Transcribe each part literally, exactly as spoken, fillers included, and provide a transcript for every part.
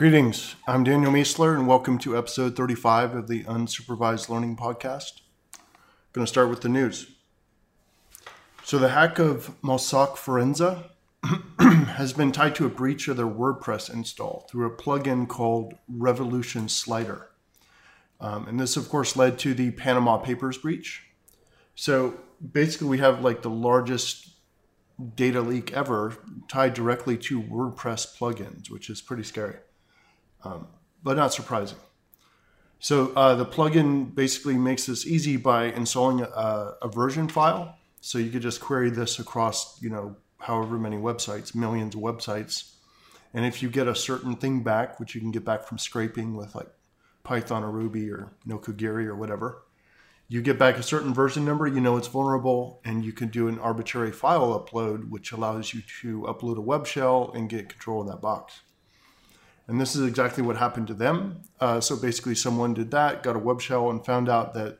Greetings, I'm Daniel Miessler, and welcome to episode thirty-five of the Unsupervised Learning Podcast. I'm going to start with the news. So the hack of Mossack Fonseca has been tied to a breach of their WordPress install through a plugin called Revolution Slider. Um, and this, of course, led to the Panama Papers breach. So basically, we have like the largest data leak ever tied directly to WordPress plugins, which is pretty scary. Um, but not surprising. So uh, the plugin basically makes this easy by installing a, a version file. So you could just query this across, you know, however many websites, millions of websites. And if you get a certain thing back, which you can get back from scraping with like Python or Ruby or Nokogiri or whatever, you get back a certain version number, you know it's vulnerable, and you can do an arbitrary file upload, which allows you to upload a web shell and get control of that box. And this is exactly what happened to them. Uh, so basically someone did that, got a web shell, and found out that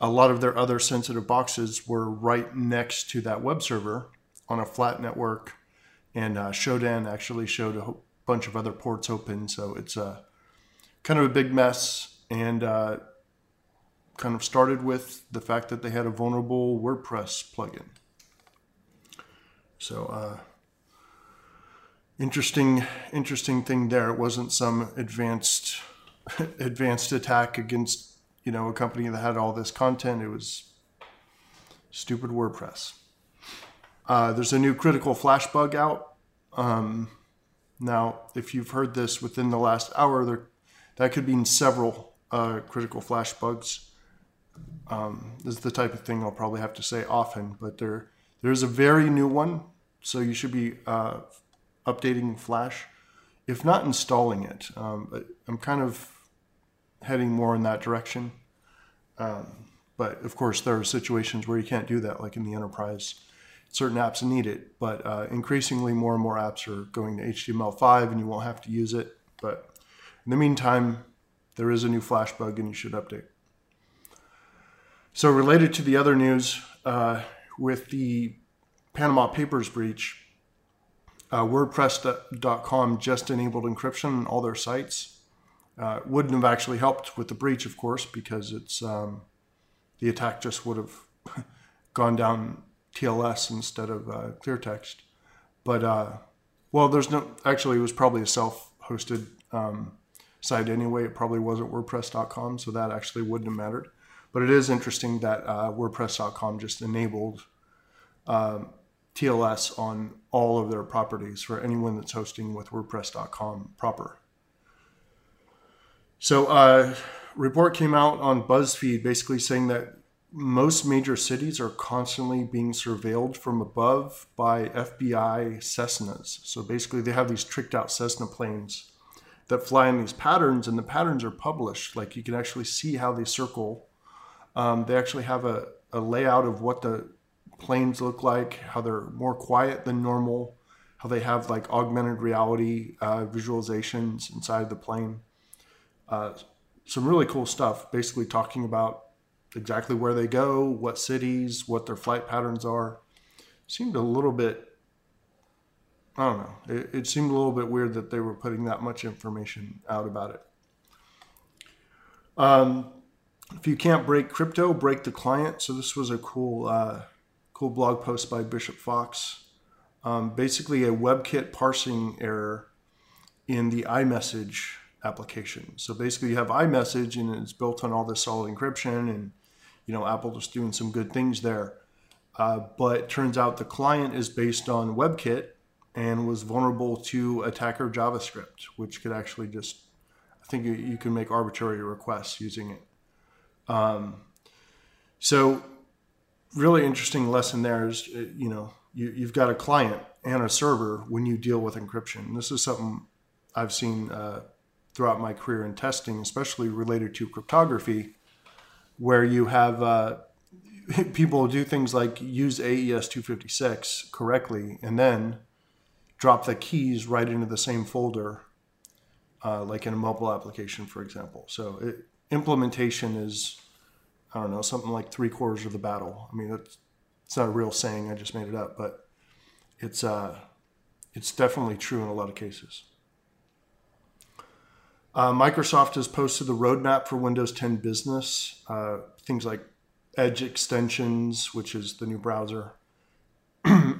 a lot of their other sensitive boxes were right next to that web server on a flat network. And uh, Shodan actually showed a ho- bunch of other ports open. So it's uh, kind of a big mess, and uh, kind of started with the fact that they had a vulnerable WordPress plugin. So... Uh, Interesting, interesting thing there. It wasn't some advanced, advanced attack against, you know, a company that had all this content. It was stupid WordPress. Uh, there's a new critical flash bug out. Um, now, if you've heard this within the last hour, there, that could mean several uh, critical flash bugs. Um, this is the type of thing I'll probably have to say often, but there, there's a very new one. So you should be... Uh, updating Flash, if not installing it. Um, but I'm kind of heading more in that direction. Um, but of course, there are situations where you can't do that, like in the enterprise. Certain apps need it, but uh, increasingly more and more apps are going to H T M L five and you won't have to use it. But in the meantime, there is a new Flash bug and you should update. So related to the other news, uh, with the Panama Papers breach, Uh, WordPress dot com just enabled encryption on all their sites. Uh, wouldn't have actually helped with the breach, of course, because it's um, the attack just would have gone down T L S instead of uh, clear text. But, uh, well, there's no, actually, it was probably a self-hosted um, site anyway. It probably wasn't WordPress dot com, so that actually wouldn't have mattered. But it is interesting that uh, WordPress dot com just enabled um, T L S on all of their properties for anyone that's hosting with WordPress dot com proper. So uh, a report came out on BuzzFeed basically saying that most major cities are constantly being surveilled from above by F B I Cessnas. So basically they have these tricked out Cessna planes that fly in these patterns, and the patterns are published. Like you can actually see how they circle. Um, they actually have a, a layout of what the planes look like, how they're more quiet than normal, how they have like augmented reality uh, visualizations inside the plane. Uh, some really cool stuff, basically talking about exactly where they go, what cities, what their flight patterns are. Seemed a little bit, I don't know, it, it seemed a little bit weird that they were putting that much information out about it. Um, if you can't break crypto, break the client. So this was a cool... Uh, Cool blog post by Bishop Fox. Um, basically a WebKit parsing error in the iMessage application. So basically you have iMessage and it's built on all this solid encryption, and you know, Apple just doing some good things there. Uh, but it turns out the client is based on WebKit and was vulnerable to attacker JavaScript, which could actually just, I think you, you can make arbitrary requests using it. Um, so Really interesting lesson there is, you know, you, you've got a client and a server when you deal with encryption. This is something I've seen uh, throughout my career in testing, especially related to cryptography, where you have uh, people do things like use A E S two fifty-six correctly and then drop the keys right into the same folder, uh, like in a mobile application, for example. So it, implementation is... I don't know, something like three quarters of the battle. I mean, that's, it's not a real saying. I just made it up, but it's uh, it's definitely true in a lot of cases. Uh, Microsoft has posted the roadmap for Windows ten Business, uh, things like Edge extensions, which is the new browser,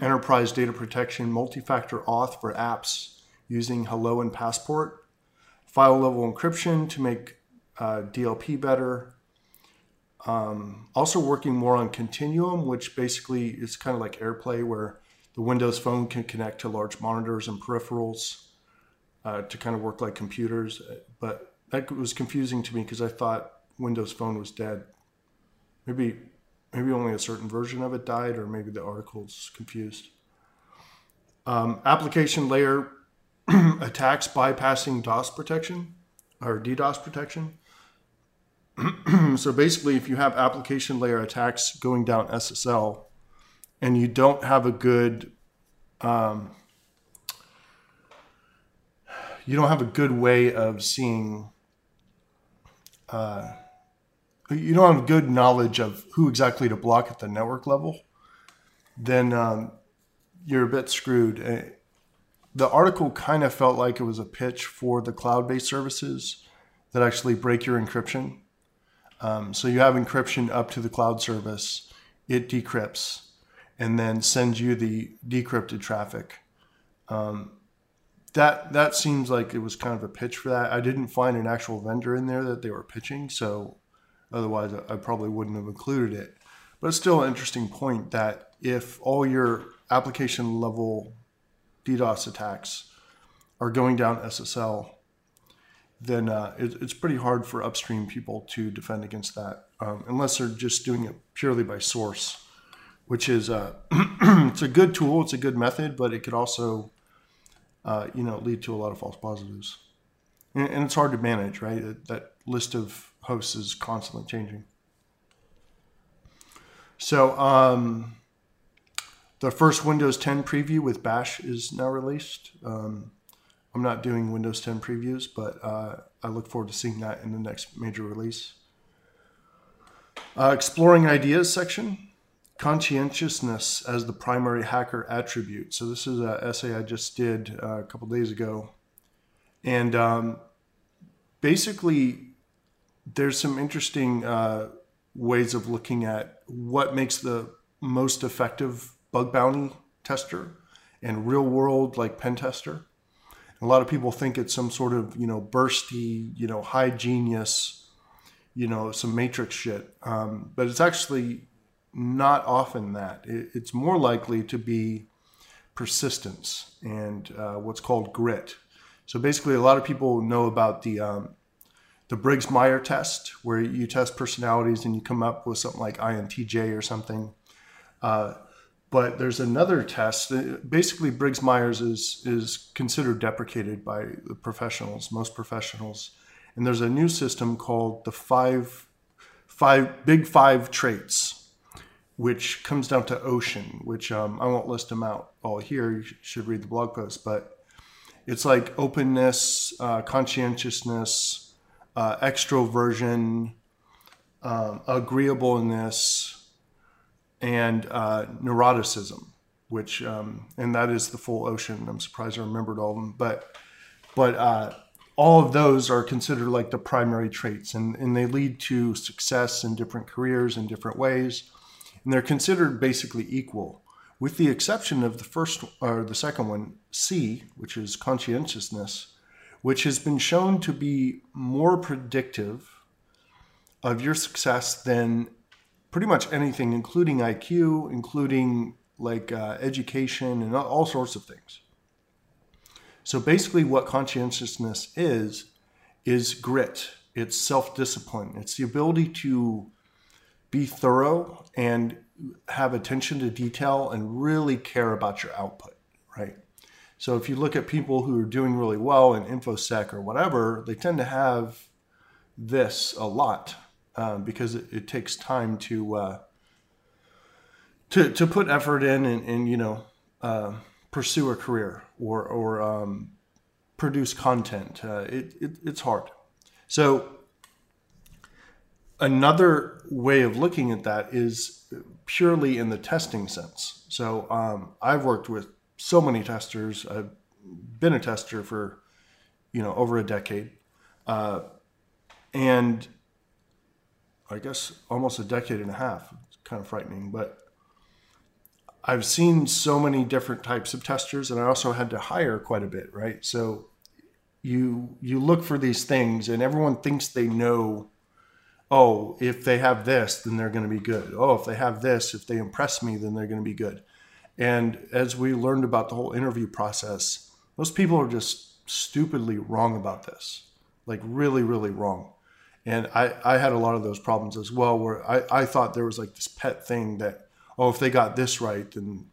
enterprise data protection, multi-factor auth for apps using Hello and Passport, file-level encryption to make uh, D L P better. Um, also working more on Continuum, which basically is kind of like AirPlay, where the Windows Phone can connect to large monitors and peripherals uh, to kind of work like computers. But that was confusing to me because I thought Windows Phone was dead. Maybe, maybe only a certain version of it died, or maybe the article's confused. Um, application layer attacks bypassing DOS protection or DDoS protection. So basically, if you have application layer attacks going down S S L and you don't have a good, um, you don't have a good way of seeing, uh, you don't have good knowledge of who exactly to block at the network level, then um, you're a bit screwed. The article kind of felt like it was a pitch for the cloud-based services that actually break your encryption. Um, so you have encryption up to the cloud service, it decrypts, and then sends you the decrypted traffic. Um, that that seems like it was kind of a pitch for that. I didn't find an actual vendor in there that they were pitching, so otherwise I probably wouldn't have included it. But it's still an interesting point that if all your application level DDoS attacks are going down S S L, then uh, it, it's pretty hard for upstream people to defend against that, um, unless they're just doing it purely by source, which is uh, it's a good tool, it's a good method, but it could also uh, you know, lead to a lot of false positives. And, and it's hard to manage, right? That, that list of hosts is constantly changing. So um, the first Windows ten preview with Bash is now released. Um, I'm not doing Windows ten previews, but uh, I look forward to seeing that in the next major release. Uh, exploring ideas section, conscientiousness as the primary hacker attribute. So this is an essay I just did uh, a couple days ago. And um, basically, there's some interesting uh, ways of looking at what makes the most effective bug bounty tester and real world like pen tester. A lot of people think it's some sort of, you know, bursty, you know, high genius, you know, some matrix shit. Um, but it's actually not often that. It, it's more likely to be persistence and uh, what's called grit. So basically, a lot of people know about the um, the Briggs-Myers test, where you test personalities and you come up with something like I N T J or something. Uh, But there's another test. Basically, Briggs-Myers is, is considered deprecated by the professionals, most professionals. And there's a new system called the five, five Big Five Traits, which comes down to OCEAN, which um, I won't list them out all here. You should read the blog post. But it's like openness, uh, conscientiousness, uh, extroversion, um, agreeableness, and uh, neuroticism, which, um, and that is the full OCEAN. I'm surprised I remembered all of them, but but uh, all of those are considered like the primary traits, and, and they lead to success in different careers in different ways, and they're considered basically equal, with the exception of the first or the second one, C, which is conscientiousness, which has been shown to be more predictive of your success than pretty much anything, including I Q, including like uh, education and all sorts of things. So basically what conscientiousness is, is grit. It's self-discipline. It's the ability to be thorough and have attention to detail and really care about your output, right? So if you look at people who are doing really well in InfoSec or whatever, they tend to have this a lot. Um, because it, it takes time to uh, to to put effort in and, and you know uh, pursue a career or or um, produce content. Uh, it, it it's hard. So another way of looking at that is purely in the testing sense. So um, I've worked with so many testers. I've been a tester for you know over a decade. Uh, and I guess almost a decade and a half. It's kind of frightening, but I've seen so many different types of testers, and I also had to hire quite a bit, right? So you you look for these things, and everyone thinks they know, oh, if they have this, then they're going to be good. Oh, if they have this, if they impress me, then they're going to be good. And as we learned about the whole interview process, most people are just stupidly wrong about this, like really, really wrong. And I, I had a lot of those problems as well, where I, I thought there was like this pet thing that, oh, if they got this right, then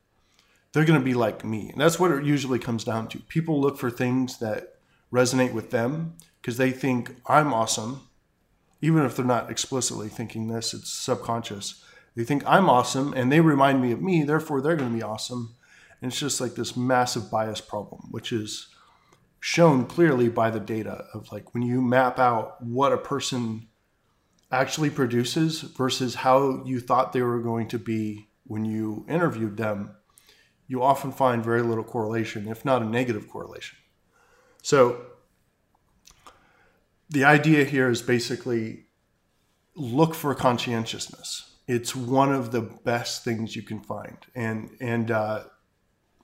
they're going to be like me. And that's what it usually comes down to. People look for things that resonate with them because they think I'm awesome. Even if they're not explicitly thinking this, it's subconscious. They think I'm awesome and they remind me of me, therefore they're going to be awesome. And it's just like this massive bias problem, which is shown clearly by the data of like when you map out what a person actually produces versus how you thought they were going to be when you interviewed them, you often find very little correlation, if not a negative correlation. So the idea here is basically look for conscientiousness. It's one of the best things you can find. And and uh,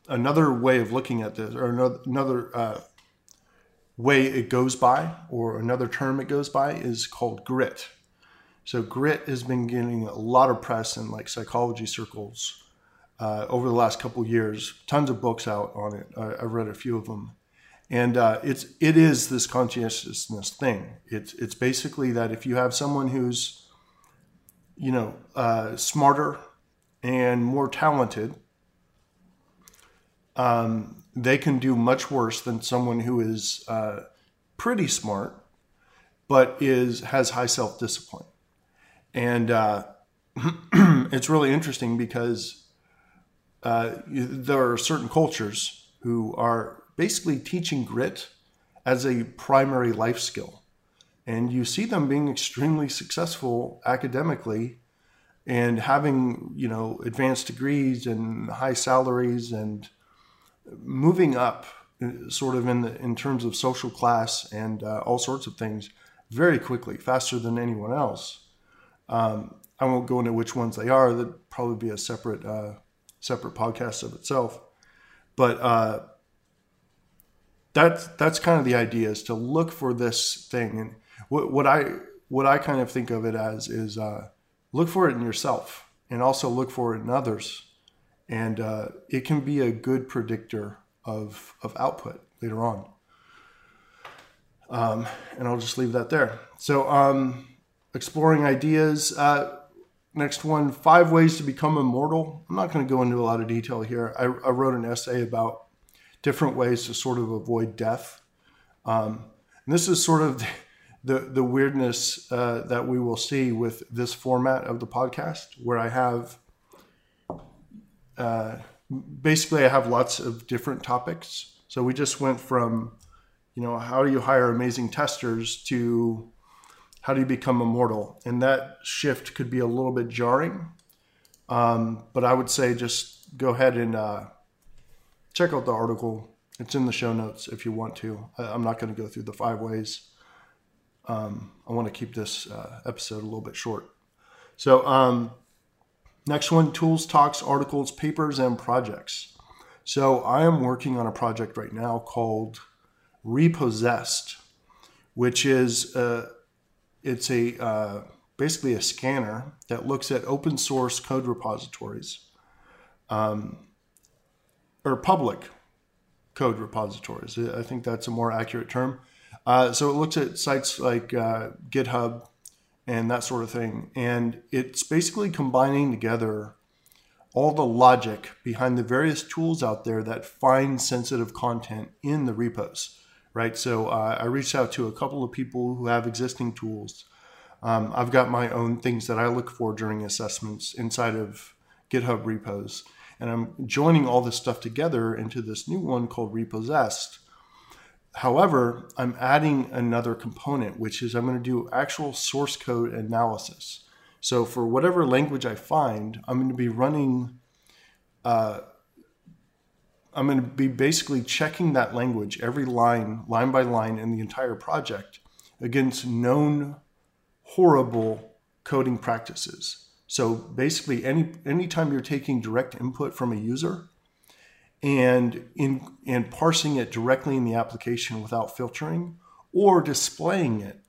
another way of looking at this, or another, another uh, way it goes by, or another term it goes by, is called grit. So grit has been getting a lot of press in like psychology circles uh, over the last couple of years. Tons of books out on it. I, I've read a few of them, and uh, it's it is this conscientiousness thing. It's it's basically that if you have someone who's, you know, uh, smarter and more talented, um, they can do much worse than someone who is uh, pretty smart, but is has high self-discipline. And uh, it's really interesting because uh, there are certain cultures who are basically teaching grit as a primary life skill. And you see them being extremely successful academically and having, you know, advanced degrees and high salaries and moving up sort of in, the, in terms of social class and uh, all sorts of things very quickly, faster than anyone else. Um, I won't go into which ones they are. That'd probably be a separate, uh, separate podcast of itself. But uh, that's that's kind of the idea, is to look for this thing. And what, what I what I kind of think of it as is uh, look for it in yourself, and also look for it in others, and uh, it can be a good predictor of of output later on. Um, and I'll just leave that there. So. Um, Exploring ideas. Uh, next one, five ways to become immortal. I'm not going to go into a lot of detail here. I, I wrote an essay about different ways to sort of avoid death. Um, and this is sort of the, the, the weirdness uh, that we will see with this format of the podcast, where I have uh, basically I have lots of different topics. So we just went from, you know, how do you hire amazing testers to how do you become immortal? And that shift could be a little bit jarring. Um, but I would say just go ahead and uh, check out the article. It's in the show notes if you want to. I'm not going to go through the five ways. Um, I want to keep this uh, episode a little bit short. So um, next one, tools, talks, articles, papers, and projects. So I am working on a project right now called RepoZest, which is... Uh, It's a uh, basically a scanner that looks at open source code repositories um, or public code repositories. I think that's a more accurate term. Uh, so it looks at sites like uh, GitHub and that sort of thing. And it's basically combining together all the logic behind the various tools out there that find sensitive content in the repos. Right. So uh, I reached out to a couple of people who have existing tools. Um, I've got my own things that I look for during assessments inside of GitHub repos. And I'm joining all this stuff together into this new one called RepoZest. However, I'm adding another component, which is I'm going to do actual source code analysis. So for whatever language I find, I'm going to be running... Uh, I'm going to be basically checking that language, every line, line by line in the entire project, against known horrible coding practices. So basically, any anytime you're taking direct input from a user and in and parsing it directly in the application without filtering, or displaying it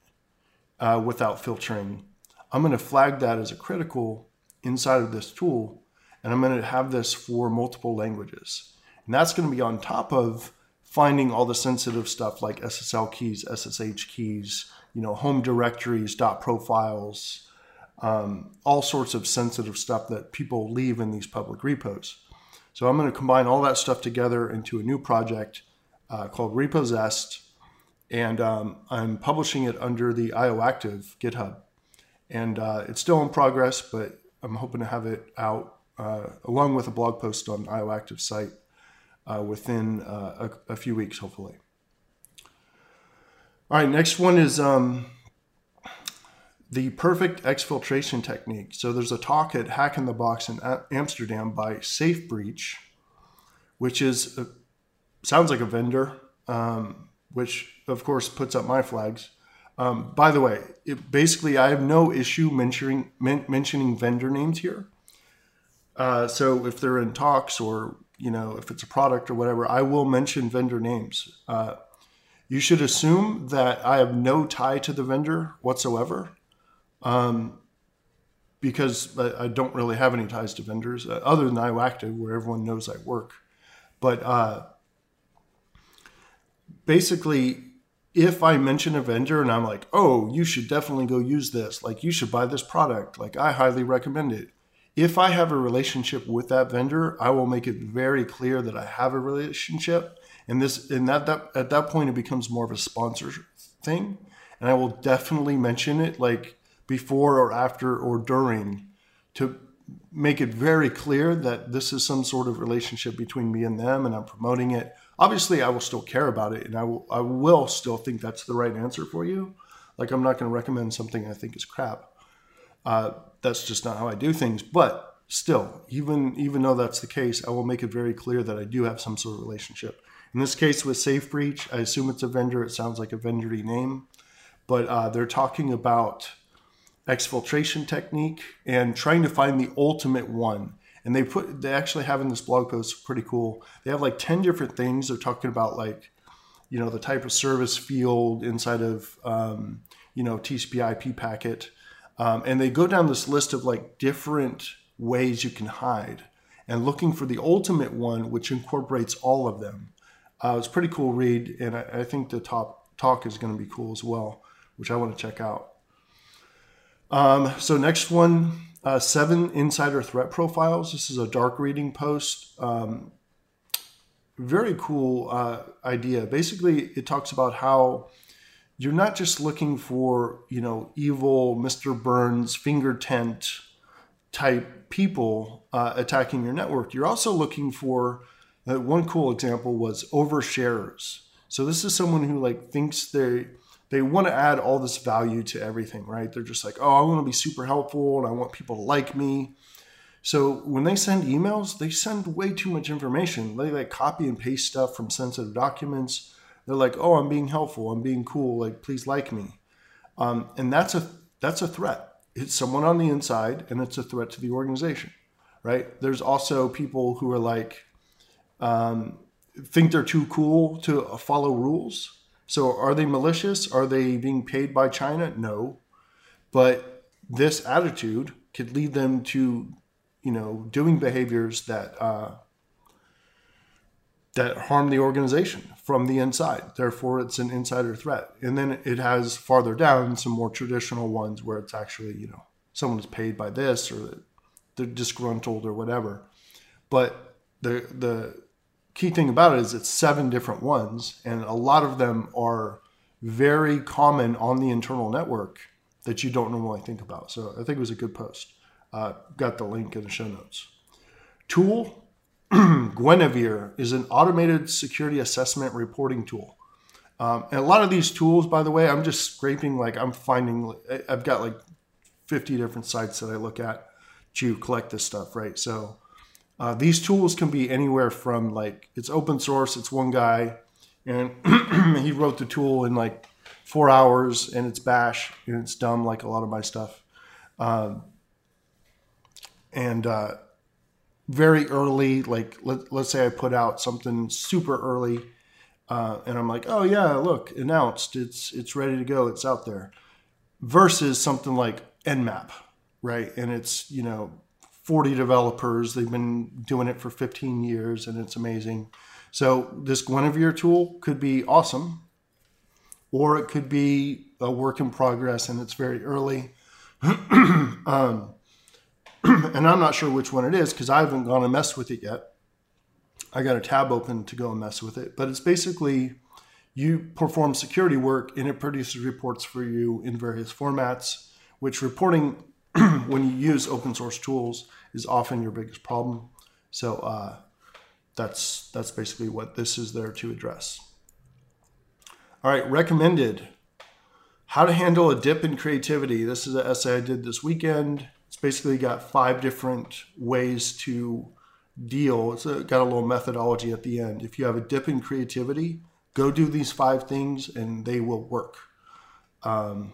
uh, without filtering, I'm going to flag that as a critical inside of this tool, and I'm going to have this for multiple languages. And that's going to be on top of finding all the sensitive stuff like S S L keys, S S H keys, you know, home directories, dot profiles, um, all sorts of sensitive stuff that people leave in these public repos. So I'm going to combine all that stuff together into a new project uh, called RepoZest, and um, I'm publishing it under the IOActive GitHub. And uh, it's still in progress, but I'm hoping to have it out uh, along with a blog post on the IOActive site uh, within uh, a, a few weeks, hopefully. All right, next one is um, the perfect exfiltration technique. So there's a talk at Hack in the Box in Amsterdam by SafeBreach, which is a, sounds like a vendor, um, which of course puts up my flags. Um, by the way, it, basically I have no issue mentioning men, mentioning vendor names here. Uh, so if they're in talks or you know if it's a product or whatever, I will mention vendor names. Uh, You should assume that I have no tie to the vendor whatsoever, um, because I, I don't really have any ties to vendors uh, other than IOActive, where everyone knows I work. But uh, basically, if I mention a vendor and I'm like, oh, you should definitely go use this, like you should buy this product, like I highly recommend it. If I have a relationship with that vendor, I will make it very clear that I have a relationship. And this, and that, that, at that point, it becomes more of a sponsor thing. And I will definitely mention it like before or after or during to make it very clear that this is some sort of relationship between me and them and I'm promoting it. Obviously, I will still care about it and I will, I will still think that's the right answer for you. Like I'm not going to recommend something I think is crap. Uh, that's just not how I do things. But still, even, even though that's the case, I will make it very clear that I do have some sort of relationship. In this case with SafeBreach, I assume it's a vendor. It sounds like a vendory name, but uh, they're talking about exfiltration technique and trying to find the ultimate one. And they put they actually have in this blog post pretty cool. They have like ten different things. They're talking about like, you know, the type of service field inside of um, you know T C P I P packet, um, and they go down this list of like different ways you can hide and looking for the ultimate one, which incorporates all of them. Uh, it was a pretty cool read, and I, I think the top talk is going to be cool as well, which I want to check out. Um, so next one, uh, seven insider threat profiles. This is a dark reading post. Um, very cool uh, idea. Basically, it talks about how you're not just looking for, you know, evil Mister Burns finger tent type people uh, attacking your network. You're also looking for Uh, one cool example was oversharers. So this is someone who like thinks they they want to add all this value to everything, right? They're just like, oh, I want to be super helpful and I want people to like me. So when they send emails, they send way too much information. They like copy and paste stuff from sensitive documents. They're like, oh, I'm being helpful. I'm being cool. Like, please like me. Um, and that's a that's a threat. It's someone on the inside and it's a threat to the organization, right? There's also people who are like, Um, think they're too cool to follow rules. So are they malicious? Are they being paid by China? No. But this attitude could lead them to, you know, doing behaviors that uh, that harm the organization from the inside. Therefore, it's an insider threat. And then it has farther down some more traditional ones where it's actually, you know, someone's paid by this or they're disgruntled or whatever. But the the key thing about it is it's seven different ones, and a lot of them are very common on the internal network that you don't normally think about. So I think it was a good post. Uh, got the link in the show notes. Tool, Guinevere is an automated security assessment reporting tool. Um, and a lot of these tools, by the way, I'm just scraping, like I'm finding, I've got like fifty different sites that I look at to collect this stuff, right? So Uh, these tools can be anywhere from like, it's open source, it's one guy, and he wrote the tool in like four hours and it's Bash and it's dumb like a lot of my stuff. Um, and uh, very early, like let, let's say I put out something super early uh, and I'm like, oh yeah, look, announced, it's it's ready to go, it's out there. Versus something like Nmap, right? And it's, you know, forty developers, they've been doing it for fifteen years and it's amazing. So this Guinevere tool could be awesome, or it could be a work in progress and it's very early. um, and I'm not sure which one it is because I haven't gone and messed with it yet. I got a tab open to go and mess with it, but it's basically you perform security work and it produces reports for you in various formats, which reporting when you use open source tools is often your biggest problem. So uh, that's that's basically what this is there to address. All right, recommended. How to handle a dip in creativity. This is an essay I did this weekend. It's basically got five different ways to deal. It's a, got a little methodology at the end. If you have a dip in creativity, go do these five things and they will work. Um,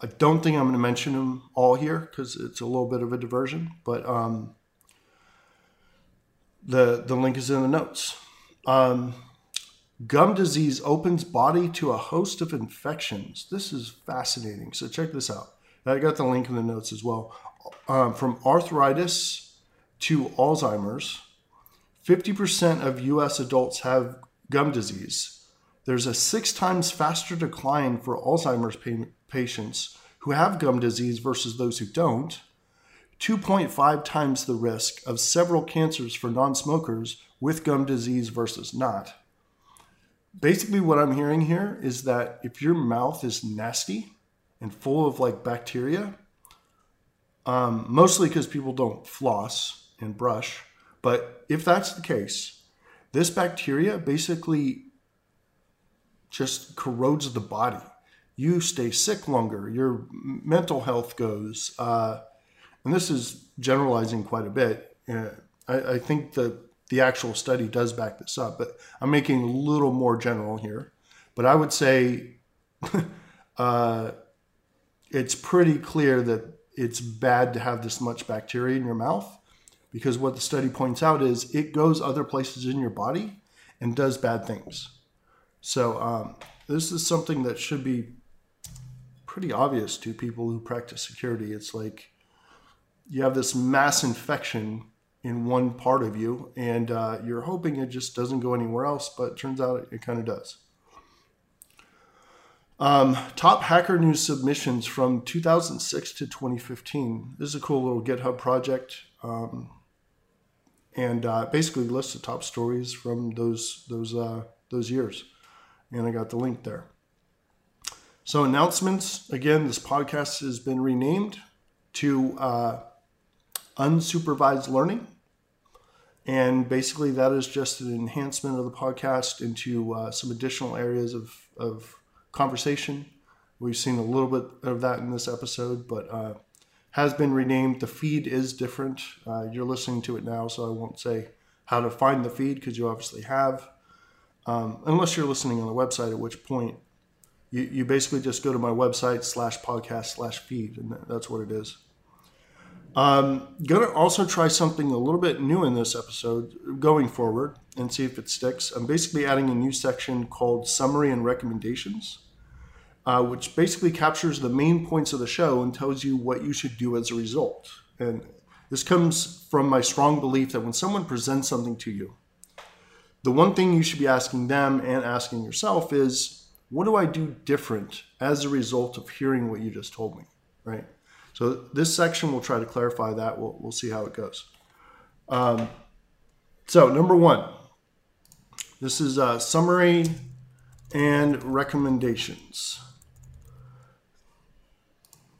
I don't think I'm going to mention them all here because it's a little bit of a diversion, but um, the, the link is in the notes. Um, gum disease opens body to a host of infections. This is fascinating. So check this out. I got the link in the notes as well. Um, from arthritis to Alzheimer's, fifty percent of U S adults have gum disease. There's a six times faster decline for Alzheimer's pa- patients who have gum disease versus those who don't, two point five times the risk of several cancers for non-smokers with gum disease versus not. Basically what I'm hearing here is that if your mouth is nasty and full of like bacteria, um, mostly because people don't floss and brush, but if that's the case, this bacteria basically just corrodes the body. You stay sick longer. Your mental health goes. Uh, and this is generalizing quite a bit. Uh, I, I think that the actual study does back this up, but I'm making a little more general here. But I would say uh, it's pretty clear that it's bad to have this much bacteria in your mouth, because what the study points out is it goes other places in your body and does bad things. So um, this is something that should be pretty obvious to people who practice security. It's like you have this mass infection in one part of you, and uh, you're hoping it just doesn't go anywhere else, but it turns out it, it kind of does. Um, top Hacker News submissions from two thousand six to twenty fifteen. This is a cool little GitHub project. Um, and uh, basically lists the top stories from those, those, uh, those years. And I got the link there. So announcements, again, this podcast has been renamed to uh, Unsupervised Learning. And basically that is just an enhancement of the podcast into uh, some additional areas of, of conversation. We've seen a little bit of that in this episode, but uh, has been renamed. The feed is different. Uh, you're listening to it now, so I won't say how to find the feed because you obviously have. Um, unless you're listening on the website, at which point you, you basically just go to my website slash podcast slash feed, and that's what it is. Um, gonna also try something a little bit new in this episode going forward and see if it sticks. I'm basically adding a new section called Summary and Recommendations, uh, which basically captures the main points of the show and tells you what you should do as a result. And this comes from my strong belief that when someone presents something to you, the one thing you should be asking them and asking yourself is, what do I do different as a result of hearing what you just told me, right? So this section will try to clarify that. We'll, we'll see how it goes. Um, so number one, this is a summary and recommendations.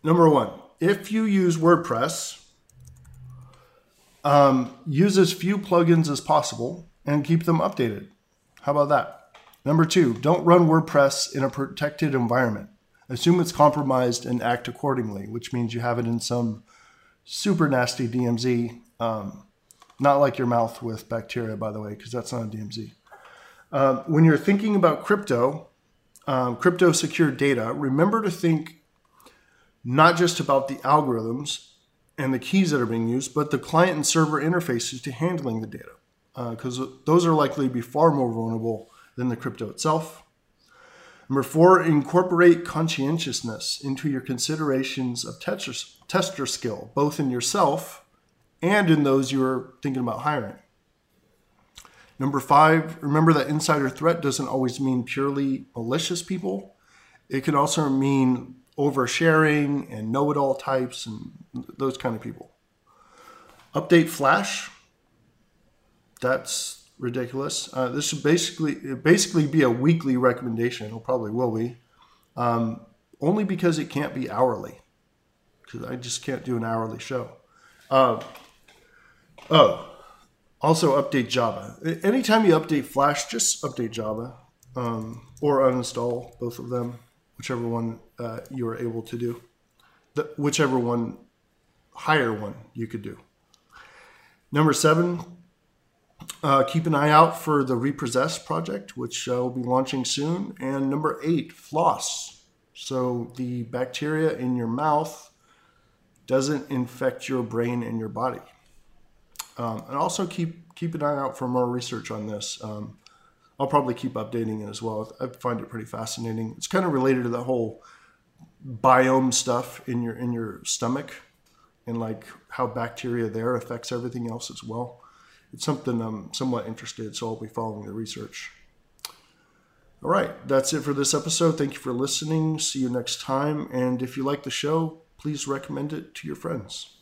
Number one, if you use WordPress, um, use as few plugins as possible and keep them updated. How about that? Number two, don't run WordPress in a protected environment. Assume it's compromised and act accordingly, which means you have it in some super nasty D M Z. Um, not like your mouth with bacteria, by the way, because that's not a D M Z. Um, when you're thinking about crypto, um, crypto secure data, remember to think not just about the algorithms and the keys that are being used, but the client and server interfaces to handling the data, because uh, those are likely to be far more vulnerable than the crypto itself. Number four, incorporate conscientiousness into your considerations of tester, tester skill, both in yourself and in those you're thinking about hiring. Number five, remember that insider threat doesn't always mean purely malicious people. It can also mean oversharing and know-it-all types and those kind of people. Update Flash. That's ridiculous. Uh, this should basically basically be a weekly recommendation. It probably will be. Um, only because it can't be hourly. Because I just can't do an hourly show. Uh, oh, also update Java. Anytime you update Flash, just update Java. Um, or uninstall both of them. Whichever one uh, you are able to do. The, whichever one, higher one you could do. Number seven, uh, keep an eye out for the RepoZest project, which uh, will be launching soon. And number eight, floss. So the bacteria in your mouth doesn't infect your brain and your body. Um, and also keep, keep an eye out for more research on this. Um, I'll probably keep updating it as well. I find it pretty fascinating. It's kind of related to the whole biome stuff in your in your stomach, and like how bacteria there affects everything else as well. It's something I'm somewhat interested in, so I'll be following the research. All right, that's it for this episode. Thank you for listening. See you next time. And if you like the show, please recommend it to your friends.